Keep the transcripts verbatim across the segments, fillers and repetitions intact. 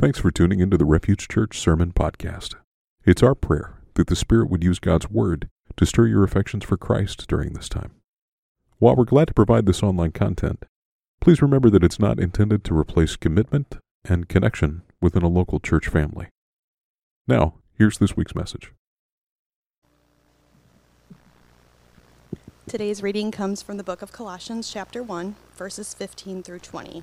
Thanks for tuning into the Refuge Church Sermon Podcast. It's our prayer that the Spirit would use God's Word to stir your affections for Christ during this time. While we're glad to provide this online content, please remember that it's not intended to replace commitment and connection within a local church family. Now, here's this week's message. Today's reading comes from the book of Colossians, chapter one, verses fifteen through twenty.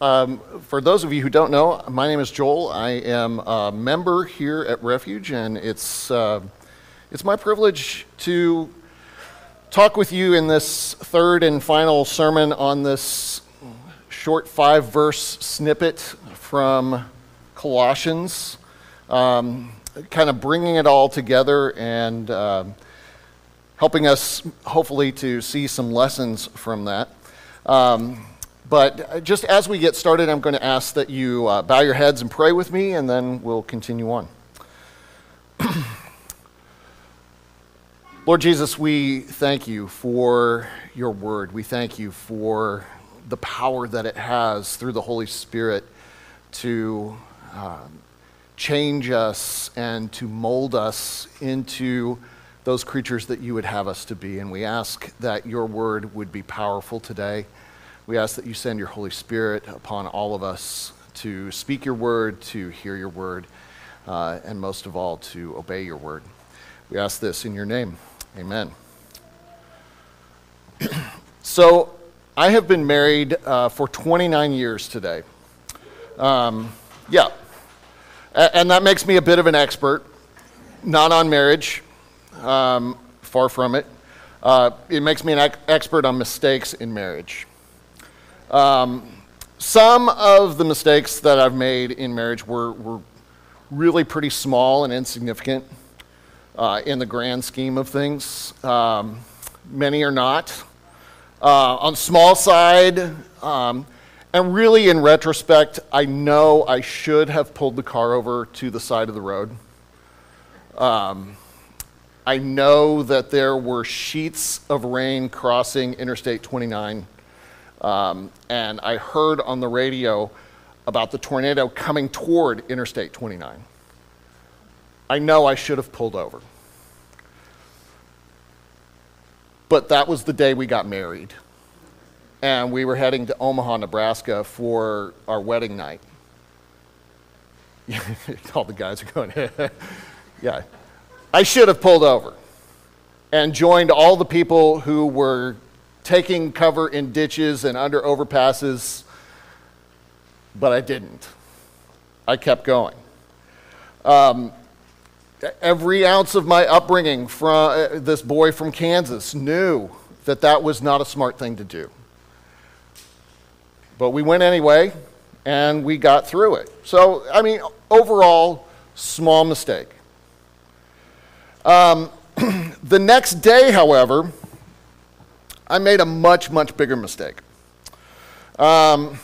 Um, for those of you who don't know, my name is Joel. I am a member here at Refuge, and it's uh, it's my privilege to talk with you in this third and final sermon on this short five-verse snippet from Colossians, um, kind of bringing it all together and uh, helping us, hopefully, to see some lessons from that. Um, But just as we get started, I'm going to ask that you uh, bow your heads and pray with me, and then we'll continue on. Lord Jesus, we thank you for your word. We thank you for the power that it has through the Holy Spirit to um, change us and to mold us into those creatures that you would have us to be. And we ask that your word would be powerful today. We ask that you send your Holy Spirit upon all of us to speak your word, to hear your word, uh, and most of all, to obey your word. We ask this in your name. Amen. So, I have been married uh, for twenty-nine years today. Um, yeah. A- and that makes me a bit of an expert. Not on marriage. Um, far from it. Uh, it makes me an ac- expert on mistakes in marriage. Um, some of the mistakes that I've made in marriage were, were really pretty small and insignificant uh, in the grand scheme of things. Um, many are not. Uh, on the small side, um, and really in retrospect, I know I should have pulled the car over to the side of the road. Um, I know that there were sheets of rain crossing Interstate twenty-nine. Um, and I heard on the radio about the tornado coming toward Interstate twenty-nine. I know I should have pulled over. But that was the day we got married. And we were heading to Omaha, Nebraska for our wedding night. All the guys are going, yeah. I should have pulled over and joined all the people who were taking cover in ditches and under overpasses, but I didn't. I kept going. Um, every ounce of my upbringing from uh, this boy from Kansas knew that that was not a smart thing to do. But we went anyway, and we got through it. So, I mean, overall, small mistake. Um, the next day, however, I made a much, much bigger mistake. Um,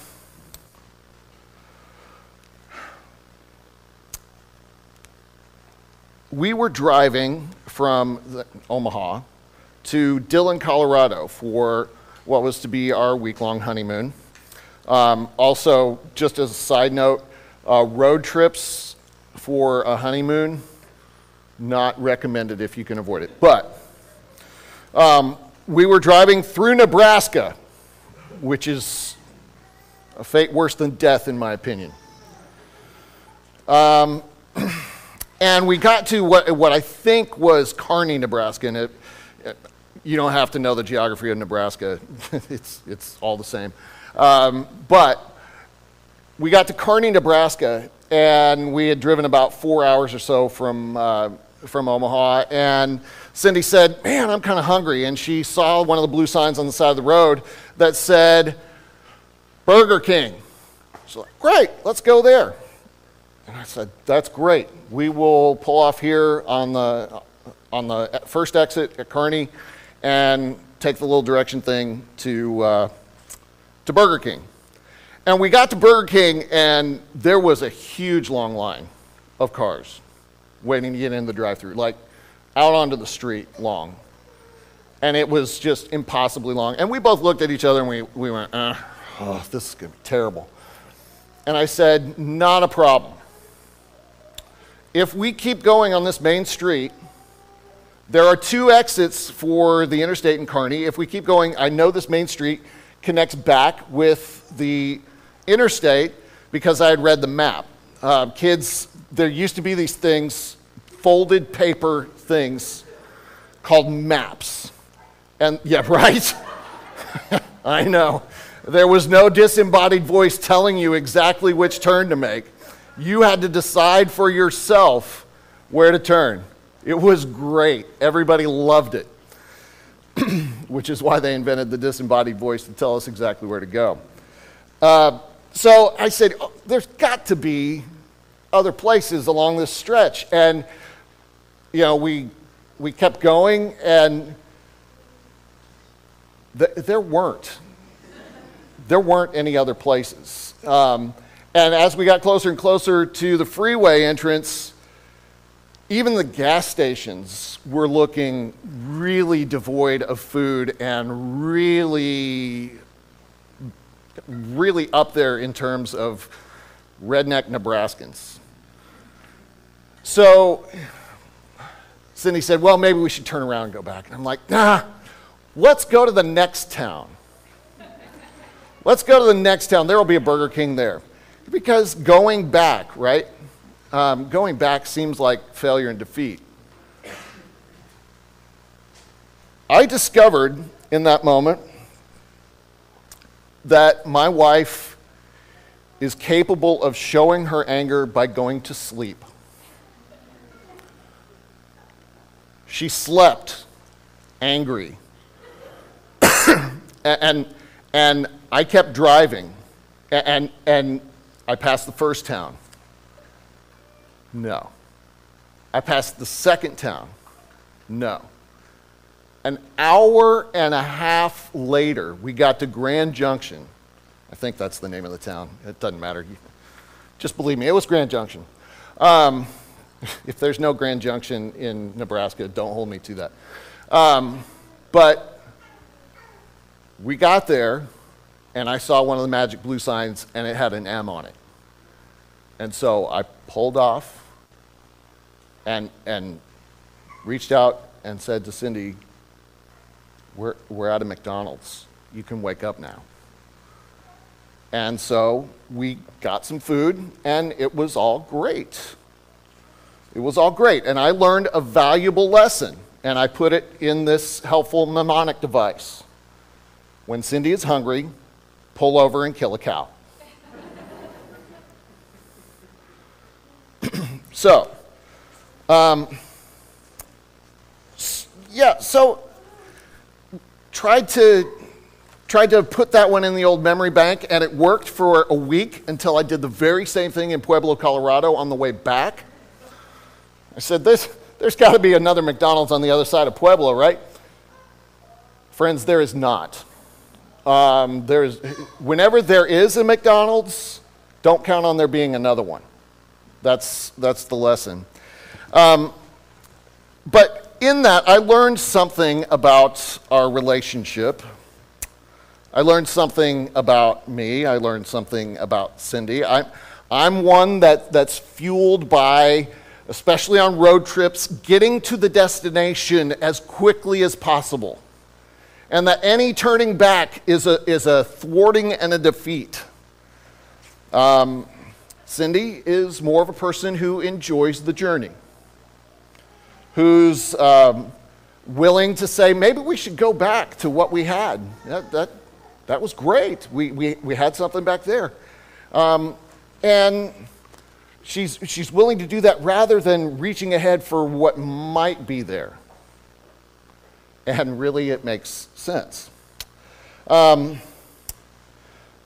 we were driving from the, Omaha to Dillon, Colorado for what was to be our week-long honeymoon. Um, also, just as a side note, uh, road trips for a honeymoon, not recommended if you can avoid it. But Um, we were driving through Nebraska, which is A fate worse than death, in my opinion. Um, and we got to what, what I think was Kearney, Nebraska. And it, it, you don't have to know the geography of Nebraska. it's, it's all the same. Um, but we got to Kearney, Nebraska, and we had driven about four hours or so from, uh, from Omaha. And Cindy said, man, I'm kind of hungry. And she saw one of the blue signs on the side of the road that said, Burger King. She's like, great, let's go there. And I said, that's great. We will pull off here on the on the first exit at Kearney and take the little direction thing to uh, to Burger King. And we got to Burger King, and there was a huge long line of cars waiting to get in the drive-thru, like out onto the street long. And it was just impossibly long. And we both looked at each other, and we, we went, uh, oh, this is going to be terrible. And I said, not a problem. If we keep going on this main street, there are two exits for the interstate in Kearney. If we keep going, I know this main street connects back with the interstate because I had read the map. Uh, kids, there used to be these things, folded paper things called maps. And yeah, right? I know. There was no disembodied voice telling you exactly which turn to make. You had to decide for yourself where to turn. It was great. Everybody loved it, which is why they invented the disembodied voice to tell us exactly where to go. Uh, so I said, oh, there's got to be other places along this stretch. And, you know, we, we kept going, and th there weren't. There weren't any other places. Um, And as we got closer and closer to the freeway entrance, even the gas stations were looking really devoid of food and really, really up there in terms of redneck Nebraskans. So Cindy said, well, maybe we should turn around and go back. And I'm like, nah, let's go to the next town. Let's go to the next town. There will be a Burger King there. Because going back, right? Um, going back seems like failure and defeat. I discovered in that moment that my wife is capable of showing her anger by going to sleep. She slept angry. and, and I kept driving. And, and I passed the first town. No. I passed the second town. No. An hour and a half later, we got to Grand Junction. I think that's the name of the town. It doesn't matter. Just believe me, it was Grand Junction. Um, if there's no Grand Junction in Nebraska, don't hold me to that. Um, but we got there. And I saw one of the magic blue signs, and it had an M on it. And so I pulled off and, and reached out and said to Cindy, we're, we're at a McDonald's. You can wake up now. And so we got some food, and it was all great. It was all great. And I learned a valuable lesson, and I put it in this helpful mnemonic device. When Cindy is hungry, pull over and kill a cow. so, um, yeah, so tried to, tried to put that one in the old memory bank, and it worked for a week until I did the very same thing in Pueblo, Colorado on the way back. I said, this, there's got to be another McDonald's on the other side of Pueblo, right? Friends, there is not. Um, there's, whenever there is a McDonald's, don't count on there being another one. That's, that's the lesson. Um, but in that, I learned something about our relationship. I learned something about me. I learned something about Cindy. I, I'm one that, that's fueled by, especially on road trips, getting to the destination as quickly as possible. And that any turning back is a, is a thwarting and a defeat. Um, Cindy is more of a person who enjoys the journey, who's um, willing to say, maybe we should go back to what we had. That, that, that was great. We, we, we had something back there. Um, and she's, she's willing to do that rather than reaching ahead for what might be there. And really, it makes sense. Um,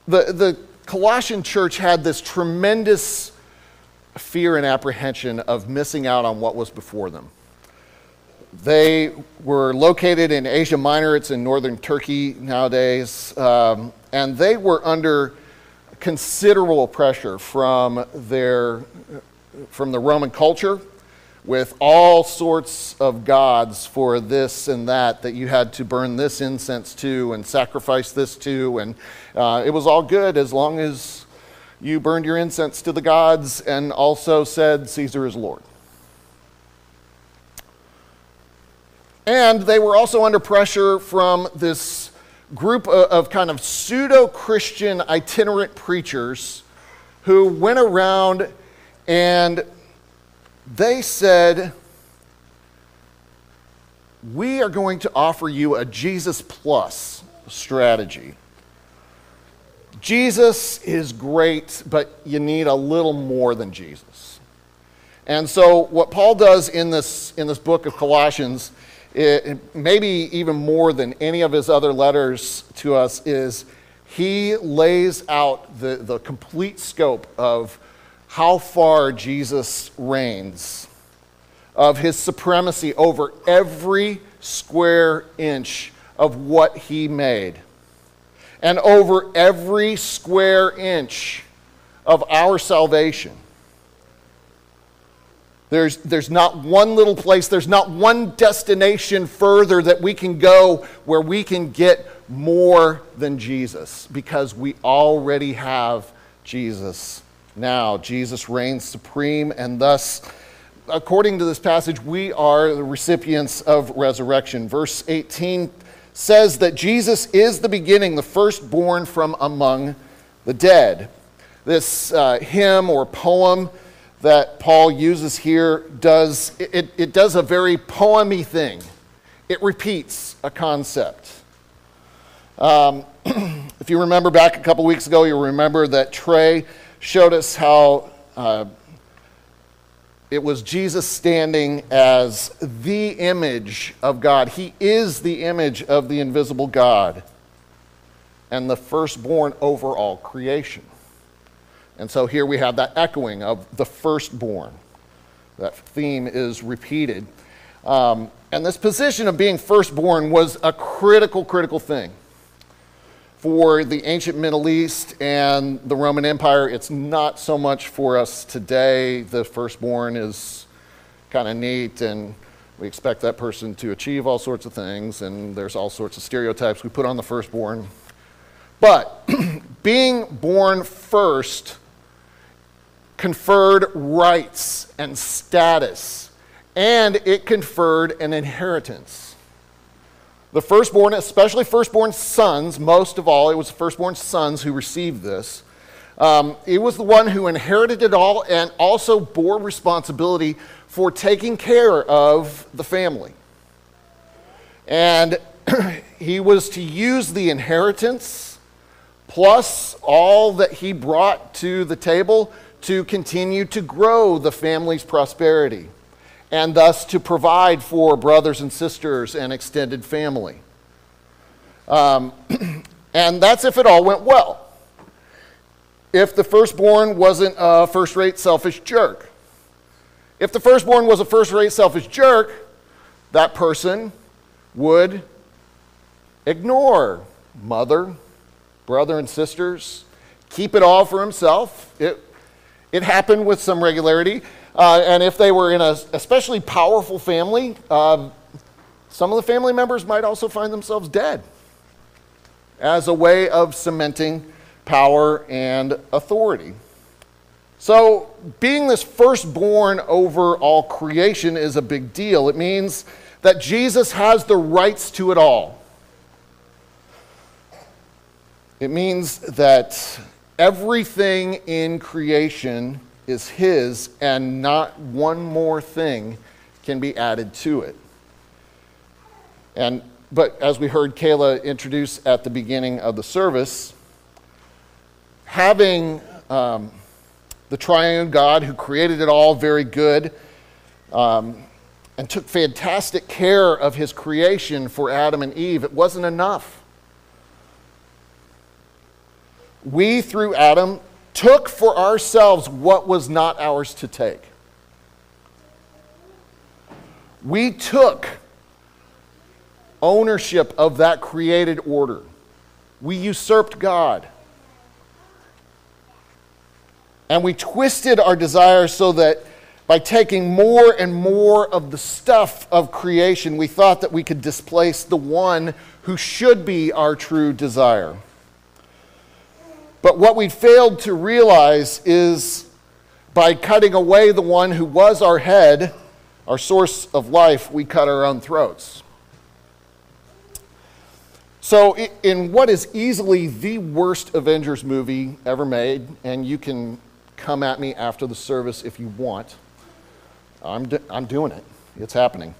the, the Colossian church had this tremendous fear and apprehension of missing out on what was before them. They were located in Asia Minor. It's in northern Turkey nowadays. Um, and they were under considerable pressure from their, from the Roman culture, with all sorts of gods for this and that, that you had to burn this incense to and sacrifice this to. And uh, it was all good as long as you burned your incense to the gods and also said, Caesar is Lord. And they were also under pressure from this group of, of kind of pseudo-Christian itinerant preachers who went around and they said, we are going to offer you a Jesus plus strategy. Jesus is great, but you need a little more than Jesus. And so what Paul does in this, in this book of Colossians, it, maybe even more than any of his other letters to us, is he lays out the, the complete scope of how far Jesus reigns, of his supremacy over every square inch of what he made, and over every square inch of our salvation. There's, there's not one little place, there's not one destination further that we can go where we can get more than Jesus, because we already have Jesus. Now, Jesus reigns supreme, and thus, according to this passage, we are the recipients of resurrection. Verse eighteen says that Jesus is the beginning, the firstborn from among the dead. This uh, hymn or poem that Paul uses here does, it, it does a very poemy thing. It repeats a concept. Um, if you remember back a couple weeks ago, you'll remember that Trey showed us how uh, it was Jesus standing as the image of God. He is the image of the invisible God and the firstborn over all creation. And so here we have that echoing of the firstborn. That theme is repeated. Um, and this position of being firstborn was a critical, critical thing. For the ancient Middle East and the Roman Empire, it's not so much for us today. The firstborn is kind of neat, and we expect that person to achieve all sorts of things, and there's all sorts of stereotypes we put on the firstborn. But being born first conferred rights and status, and it conferred an inheritance. The firstborn, especially firstborn sons, most of all, it was the firstborn sons who received this. Um, it was the one who inherited it all and also bore responsibility for taking care of the family. And he was to use the inheritance plus all that he brought to the table to continue to grow the family's prosperity, and thus to provide for brothers and sisters and extended family. Um, and that's if it all went well. If the firstborn wasn't a first-rate selfish jerk. If the firstborn was a first-rate selfish jerk, that person would ignore mother, brother and sisters, keep it all for himself. It, it happened with some regularity. Uh, and if they were in a especially powerful family, um, some of the family members might also find themselves dead as a way of cementing power and authority. So being this firstborn over all creation is a big deal. It means that Jesus has the rights to it all. It means that Everything in creation is his, and not one more thing can be added to it. And but as we heard Kayla introduce at the beginning of the service, having um, the triune God who created it all very good um, and took fantastic care of his creation for Adam and Eve, it wasn't enough. We, through Adam, took for ourselves what was not ours to take. We took ownership of that created order. We usurped God. And we twisted our desires so that by taking more and more of the stuff of creation, we thought that we could displace the one who should be our true desire. But what we failed to realize is by cutting away the one who was our head, our source of life, we cut our own throats. So in what is easily the worst Avengers movie ever made, and you can come at me after the service if you want, I'm, do I'm doing it. It's happening.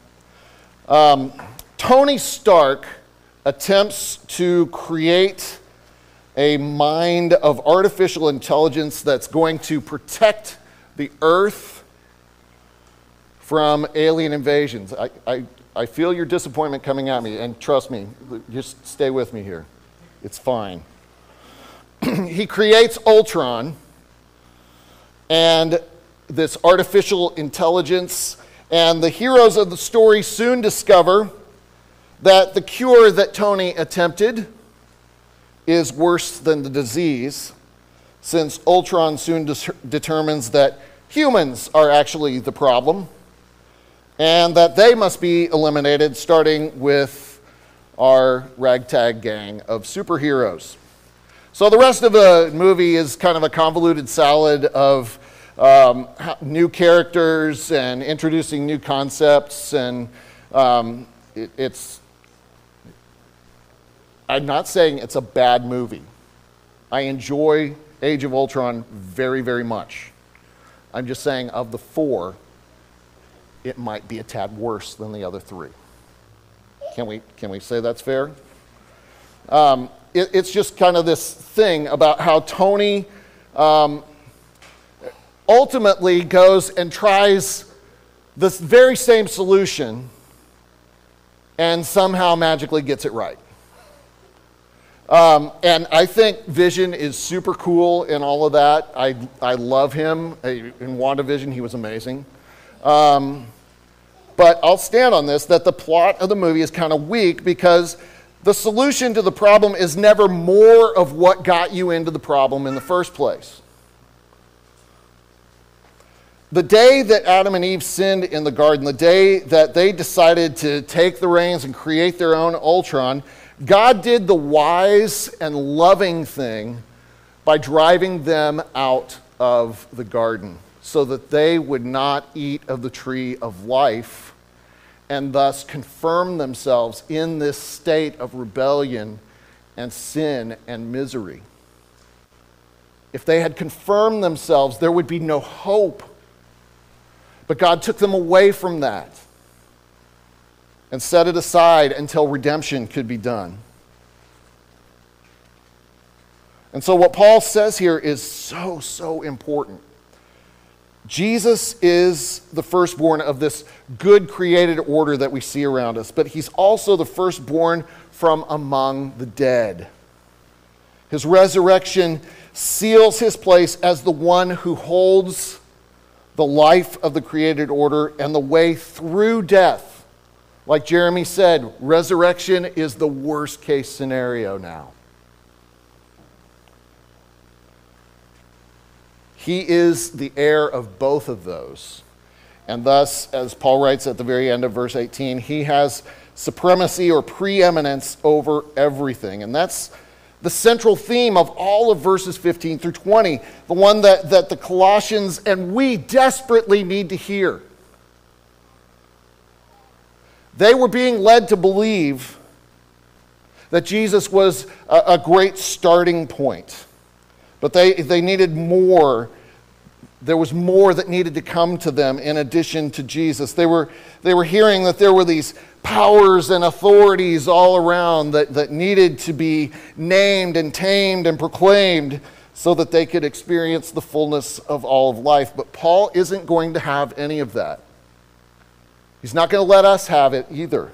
Um, Tony Stark attempts to create a mind of artificial intelligence that's going to protect the Earth from alien invasions. I, I, I feel your disappointment coming at me, and trust me, just stay with me here. It's fine. He creates Ultron and this artificial intelligence, and the heroes of the story soon discover that the cure that Tony attempted is worse than the disease, since Ultron soon determines that humans are actually the problem and that they must be eliminated, starting with our ragtag gang of superheroes. So the rest of the movie is kind of a convoluted salad of um, new characters and introducing new concepts, and um, it, it's I'm not saying it's a bad movie. I enjoy Age of Ultron very, very much. I'm just saying of the four, it might be a tad worse than the other three. Can we, can we say that's fair? Um, it, it's just kind of this thing about how Tony um, ultimately goes and tries this very same solution and somehow magically gets it right. Um, and I think Vision is super cool in all of that. I, I love him. In WandaVision, he was amazing. Um, but I'll stand on this, that the plot of the movie is kind of weak because the solution to the problem is never more of what got you into the problem in the first place. The day that Adam and Eve sinned in the garden, the day that they decided to take the reins and create their own Ultron, God did the wise and loving thing by driving them out of the garden so that they would not eat of the tree of life and thus confirm themselves in this state of rebellion and sin and misery. If they had confirmed themselves, there would be no hope. But God took them away from that and set it aside until redemption could be done. And so what Paul says here is so, so important. Jesus is the firstborn of this good created order that we see around us, but he's also the firstborn from among the dead. His resurrection seals his place as the one who holds the life of the created order and the way through death. Like Jeremy said, resurrection is the worst case scenario now. He is the heir of both of those. And thus, as Paul writes at the very end of verse eighteen, he has supremacy or preeminence over everything. And that's the central theme of all of verses fifteen through twenty, the one that, that the Colossians and we desperately need to hear. They were being led to believe that Jesus was a, a great starting point, But they, they needed more. There was more that needed to come to them in addition to Jesus. They were, they were hearing that there were these powers and authorities all around that, that needed to be named and tamed and proclaimed so that they could experience the fullness of all of life. But Paul isn't going to have any of that. He's not going to let us have it either.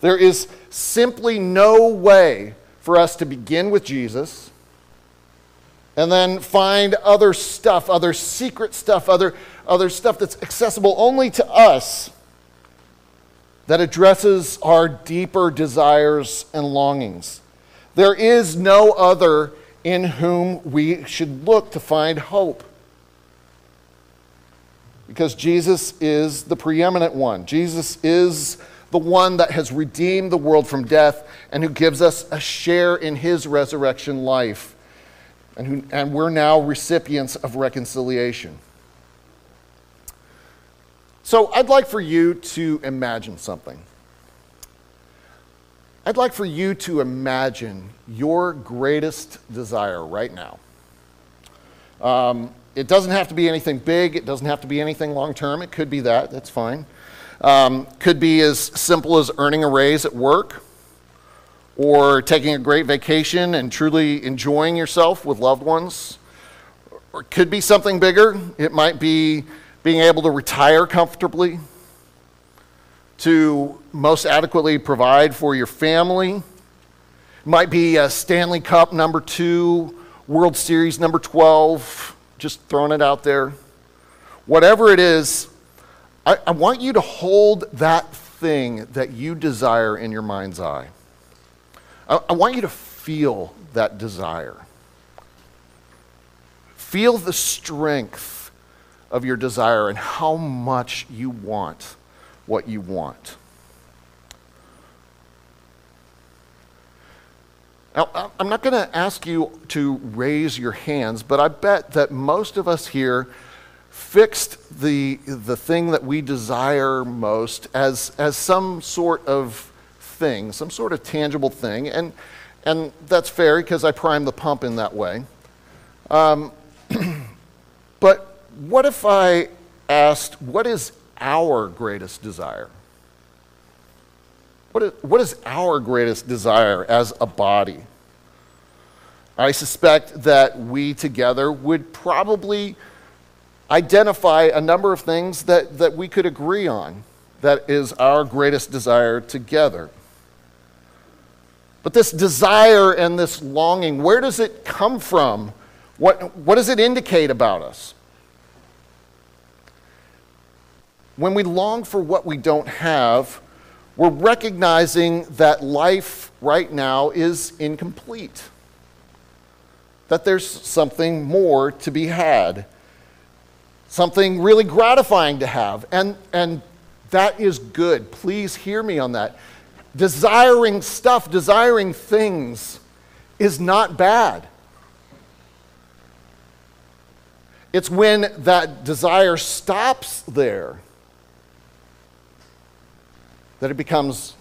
There is simply no way for us to begin with Jesus and then find other stuff, other secret stuff, other, other stuff that's accessible only to us that addresses our deeper desires and longings. There is no other in whom we should look to find hope, because Jesus is the preeminent one. Jesus is the one that has redeemed the world from death and who gives us a share in his resurrection life. And, who, and we're now recipients of reconciliation. So I'd like for you to imagine something. I'd like for you to imagine your greatest desire right now. Um, it doesn't have to be anything big. It doesn't have to be anything long-term. It could be that. That's fine. Um, could be as simple as earning a raise at work, or taking a great vacation and truly enjoying yourself with loved ones. Or it could be something bigger. It might be being able to retire comfortably, to most adequately provide for your family. It might be a Stanley Cup number two, World Series number twelve, just throwing it out there. Whatever it is, I, I want you to hold that thing that you desire in your mind's eye. I want you to feel that desire. Feel the strength of your desire and how much you want what you want. Now, I'm not going to ask you to raise your hands, but I bet that most of us here fixed the, the thing that we desire most as, as some sort of thing, some sort of tangible thing, and and that's fair because I primed the pump in that way. Um, but what if I asked, what is our greatest desire? What is, what is our greatest desire as a body? I suspect that we together would probably identify a number of things that, that we could agree on that is our greatest desire together. But this desire and this longing, where does it come from? What, what does it indicate about us? When we long for what we don't have, we're recognizing that life right now is incomplete, that there's something more to be had, something really gratifying to have, and, and that is good. Please hear me on that. Desiring stuff, desiring things is not bad. It's when that desire stops there that it becomes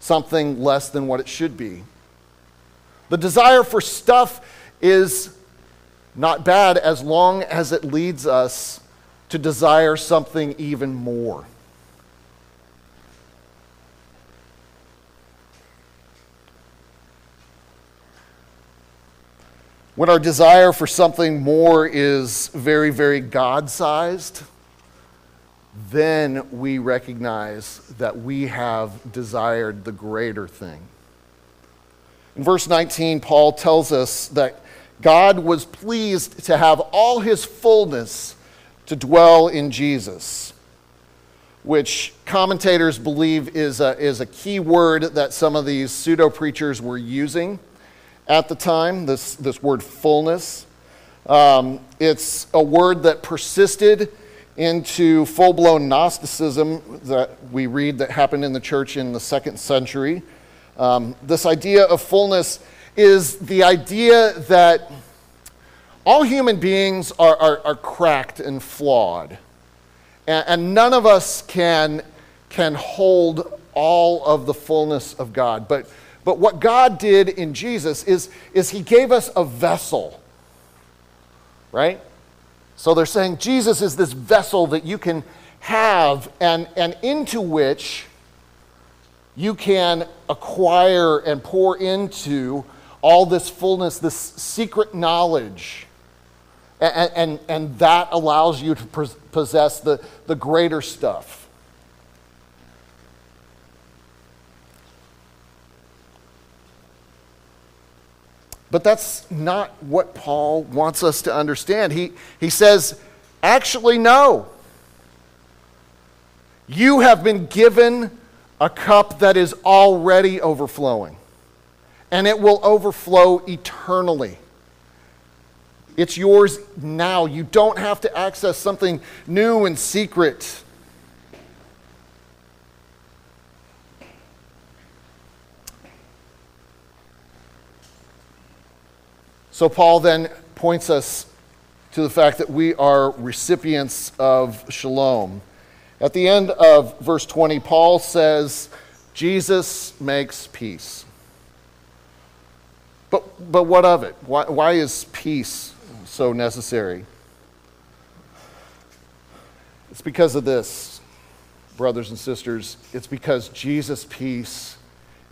something less than what it should be. The desire for stuff is not bad as long as it leads us to desire something even more. When our desire for something more is very, very God-sized, then we recognize that we have desired the greater thing. In verse nineteen, Paul tells us that God was pleased to have all his fullness to dwell in Jesus, which commentators believe is a, is a key word that some of these pseudo-preachers were using at the time, this, this word fullness. Um, it's a word that persisted into full-blown Gnosticism that we read that happened in the church in the second century. Um, this idea of fullness is the idea that all human beings are, are, are cracked and flawed, and, and none of us can, can hold all of the fullness of God, but But what God did in Jesus is, is he gave us a vessel, right? So they're saying Jesus is this vessel that you can have and, and into which you can acquire and pour into all this fullness, this secret knowledge. And, and, and that allows you to possess the, the greater stuff. But that's not what Paul wants us to understand. He, he says, actually, no. You have been given a cup that is already overflowing, and it will overflow eternally. It's yours now. You don't have to access something new and secret. So Paul then points us to the fact that we are recipients of shalom. At the end of verse twenty, Paul says, Jesus makes peace. But, but what of it? Why, why is peace so necessary? It's because of this, brothers and sisters. It's because Jesus' peace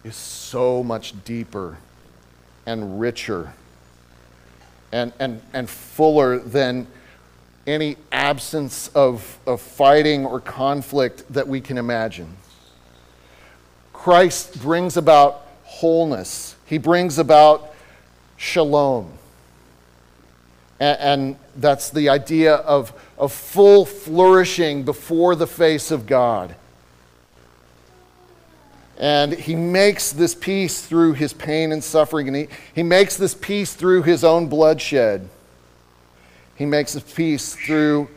is so much deeper and richer and, and, and fuller than any absence of, of fighting or conflict that we can imagine. Christ brings about wholeness. He brings about shalom. And, and that's the idea of, of full flourishing before the face of God. And he makes this peace through his pain and suffering. And he, he makes this peace through his own bloodshed. He makes this peace through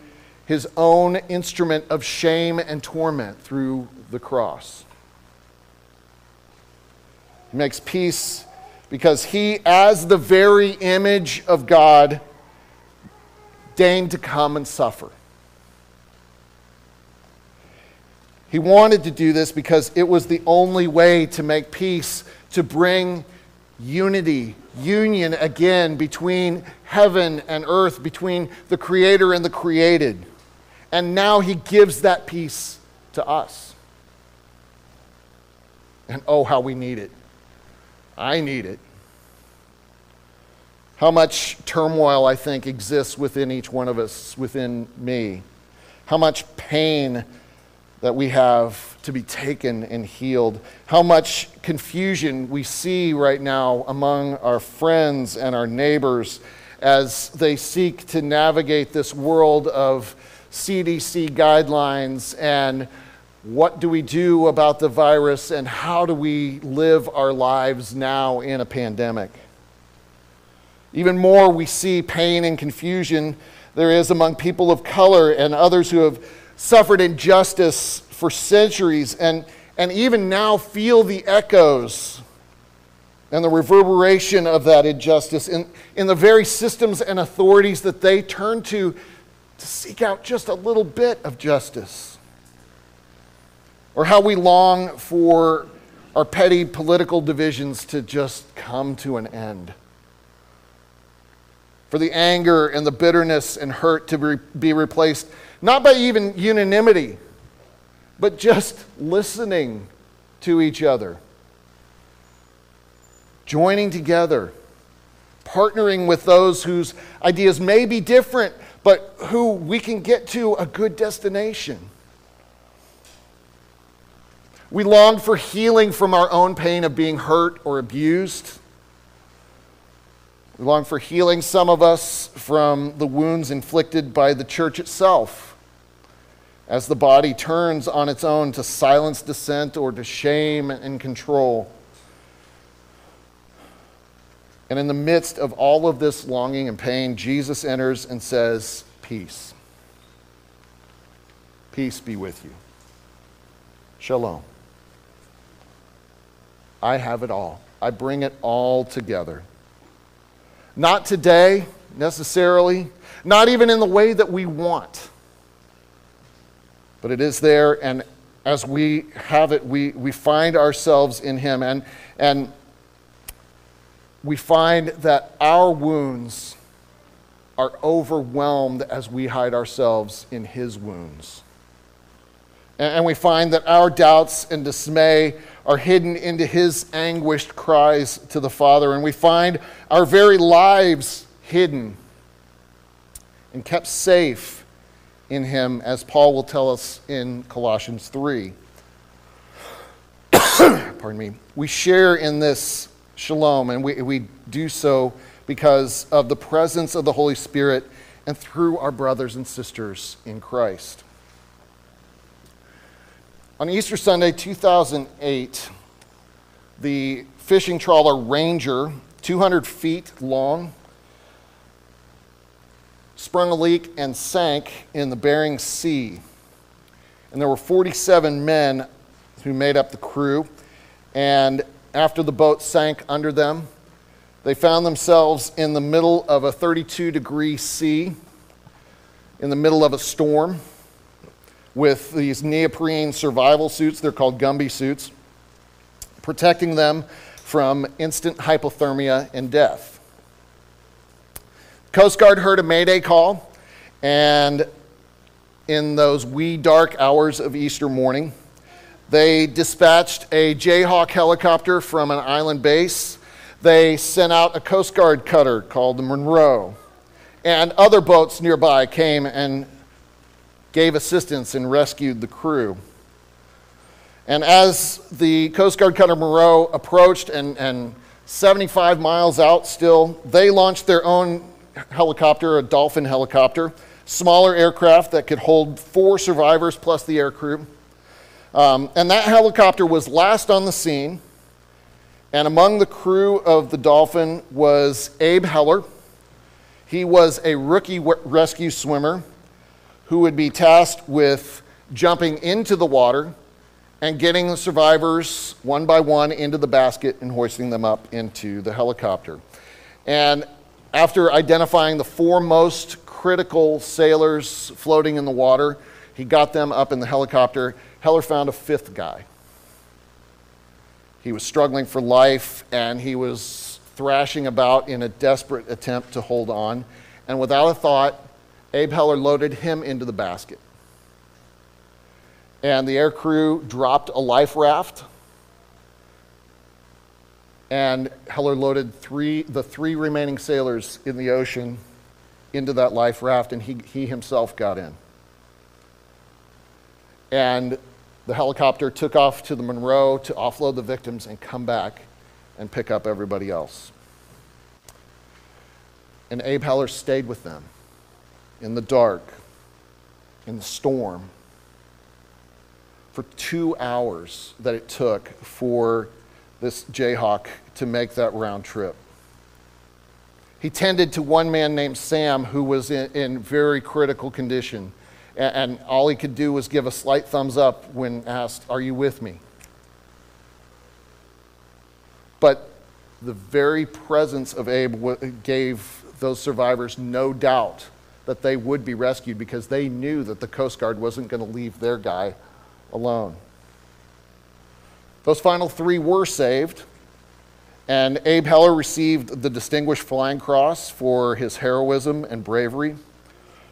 his own instrument of shame and torment through the cross. He makes peace because he, as the very image of God, deigned to come and suffer. He wanted to do this because it was the only way to make peace, to bring unity, union again between heaven and earth, between the Creator and the created. And now he gives that peace to us. And oh, how we need it. I need it. How much turmoil, I think, exists within each one of us, within me. How much pain that we have to be taken and healed. How much confusion we see right now among our friends and our neighbors as they seek to navigate this world of C D C guidelines and what do we do about the virus and how do we live our lives now in a pandemic? Even more, we see pain and confusion there is among people of color and others who have suffered injustice for centuries and, and even now feel the echoes and the reverberation of that injustice in, in the very systems and authorities that they turn to to seek out just a little bit of justice. Or how we long for our petty political divisions to just come to an end. For the anger and the bitterness and hurt to be, be replaced, not by even unanimity, but just listening to each other. Joining together. Partnering with those whose ideas may be different, but who we can get to a good destination. We long for healing from our own pain of being hurt or abused. We long for healing, some of us, from the wounds inflicted by the church itself, as the body turns on its own to silence dissent or to shame and control. And in the midst of all of this longing and pain, Jesus enters and says, "Peace. Peace be with you. Shalom. I have it all. I bring it all together. Not today, necessarily, not even in the way that we want. But it is there, and as we have it, we, we find ourselves in him. And, and we find that our wounds are overwhelmed as we hide ourselves in his wounds. And we find that our doubts and dismay are hidden into his anguished cries to the Father. And we find our very lives hidden and kept safe in him, as Paul will tell us in Colossians three. Pardon me. We share in this shalom, and we, we do so because of the presence of the Holy Spirit and through our brothers and sisters in Christ. On Easter Sunday two thousand eight, the fishing trawler Ranger, two hundred feet long, sprung a leak and sank in the Bering Sea. And there were forty-seven men who made up the crew. And after the boat sank under them, they found themselves in the middle of a thirty-two degree sea, in the middle of a storm, with these neoprene survival suits, they're called Gumby suits, protecting them from instant hypothermia and death. Coast Guard heard a mayday call, and in those wee dark hours of Easter morning, they dispatched a Jayhawk helicopter from an island base. They sent out a Coast Guard cutter called the Monroe, and other boats nearby came and gave assistance and rescued the crew. And as the Coast Guard cutter Monroe approached and, and seventy-five miles out still, they launched their own helicopter, a Dolphin helicopter, smaller aircraft that could hold four survivors plus the air crew. Um, and that helicopter was last on the scene, and among the crew of the Dolphin was Abe Heller. He was a rookie w- rescue swimmer who would be tasked with jumping into the water and getting the survivors one by one into the basket and hoisting them up into the helicopter. And after identifying the four most critical sailors floating in the water, he got them up in the helicopter. Heller found a fifth guy. He was struggling for life, and he was thrashing about in a desperate attempt to hold on. And without a thought, Abe Heller loaded him into the basket. And the air crew dropped a life raft. And Heller loaded three, the three remaining sailors in the ocean into that life raft, and he, he himself got in. And the helicopter took off to the Monroe to offload the victims and come back and pick up everybody else. And Abe Heller stayed with them in the dark, in the storm, for two hours that it took for this Jayhawk to make that round trip. He tended to one man named Sam, who was in, in very critical condition, and, and all he could do was give a slight thumbs up when asked, "Are you with me?" But the very presence of Abe w- gave those survivors no doubt that they would be rescued, because they knew that the Coast Guard wasn't going to leave their guy alone. Those final three were saved, and Abe Heller received the Distinguished Flying Cross for his heroism and bravery.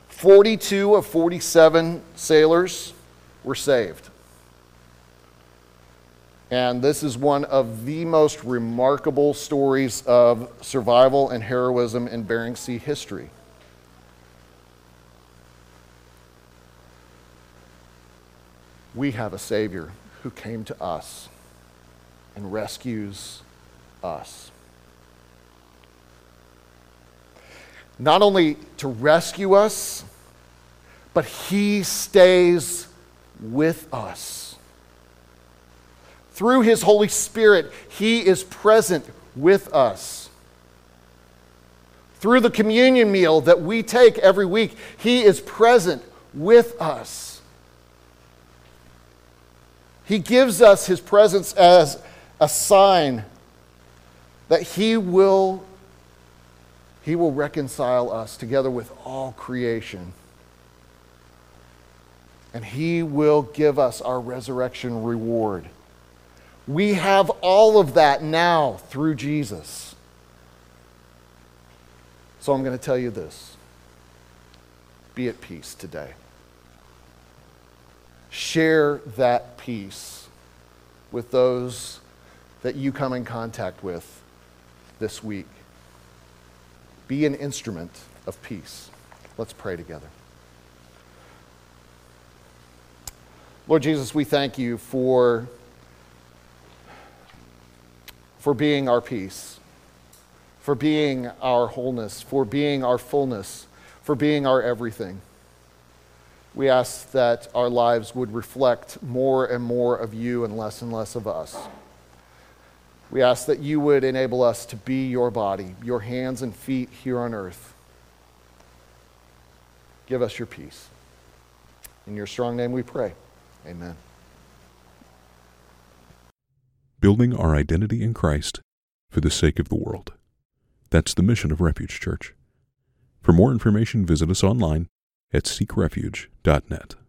forty-two of forty-seven sailors were saved. And this is one of the most remarkable stories of survival and heroism in Bering Sea history. We have a Savior who came to us and rescues us. Not only to rescue us, but he stays with us. Through his Holy Spirit, he is present with us. Through the communion meal that we take every week, he is present with us. He gives us his presence as a sign that he will, he will reconcile us together with all creation. And he will give us our resurrection reward. We have all of that now through Jesus. So I'm going to tell you this. Be at peace today. Share that peace with those that you come in contact with this week. Be an instrument of peace. Let's pray together. Lord Jesus, we thank you for, for being our peace, for being our wholeness, for being our fullness, for being our everything. We ask that our lives would reflect more and more of you and less and less of us. We ask that you would enable us to be your body, your hands and feet here on earth. Give us your peace. In your strong name we pray. Amen. Building our identity in Christ for the sake of the world. That's the mission of Refuge Church. For more information, visit us online at seek refuge dot net.